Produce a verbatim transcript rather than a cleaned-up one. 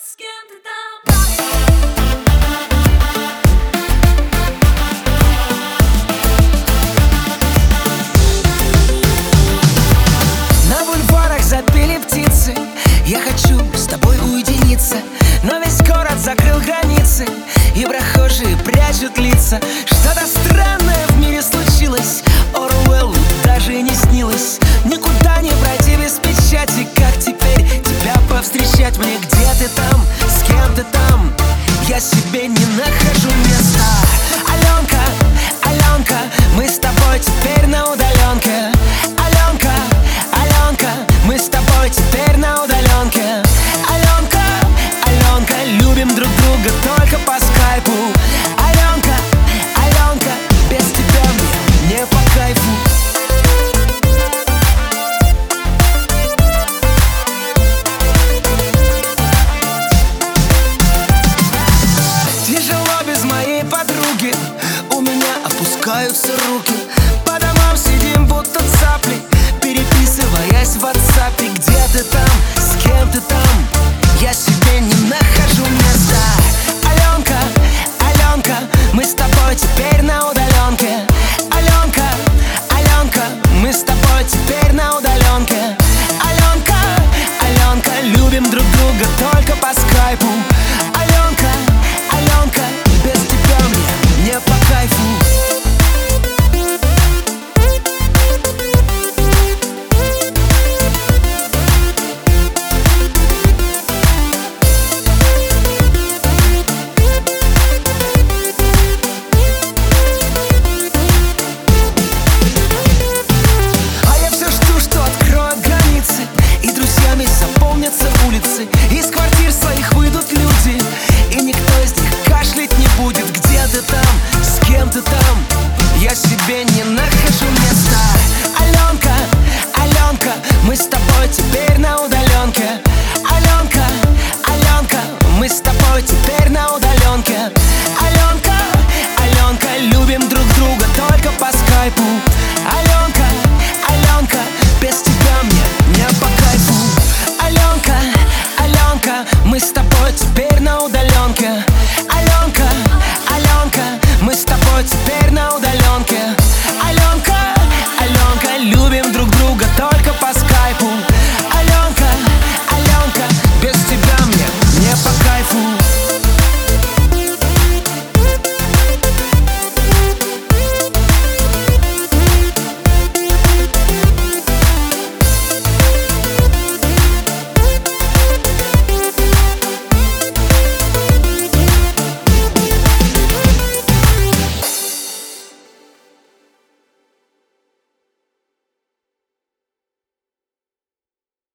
с кем ты там? На бульварах запели птицы, я хочу с тобой уединиться, но весь город закрыл границы, и прохожие прячут лица. Что-то странное в мире случилось, Оруэллу даже не снилось. Никуда не пройти без печати, как теперь тебя повстречать мне? Где ты там? С кем ты там? Я себе не нахожу места. Алёнка, Алёнка, мы с тобой теперь на удалёнке. Алёнка, Алёнка, мы с тобой теперь на удалёнке. Алёнка, Алёнка, любим друг друга только по скайпу. Алёнка, Алёнка, без тебя мне не по кайфу. Опускаются руки, по домам сидим будто цапли, переписываясь в WhatsApp. Где ты там? С кем ты там? Я себе не нахожу места. Алёнка, Алёнка, мы с тобой теперь на удалёнке. Алёнка, Алёнка, мы с тобой теперь на удалёнке. Алёнка, Алёнка, любим друг друга только по скайпу. Алёнка, Алёнка, без тебя мне не по кайфу. Из квартир своих выйдут люди, и никто из них кашлять не будет. Где ты там? С кем ты там? Я себе не нахожу места. Алёнка, Алёнка, мы с тобой теперь на удалёнке. Алёнка, Алёнка, мы с тобой теперь на удалёнке. Алёнка, Алёнка, любим друг друга только по скайпу. Алёнка, Алёнка, без тебя мне не по кайфу. Алёнка, Алёнка, мы с тобой теперь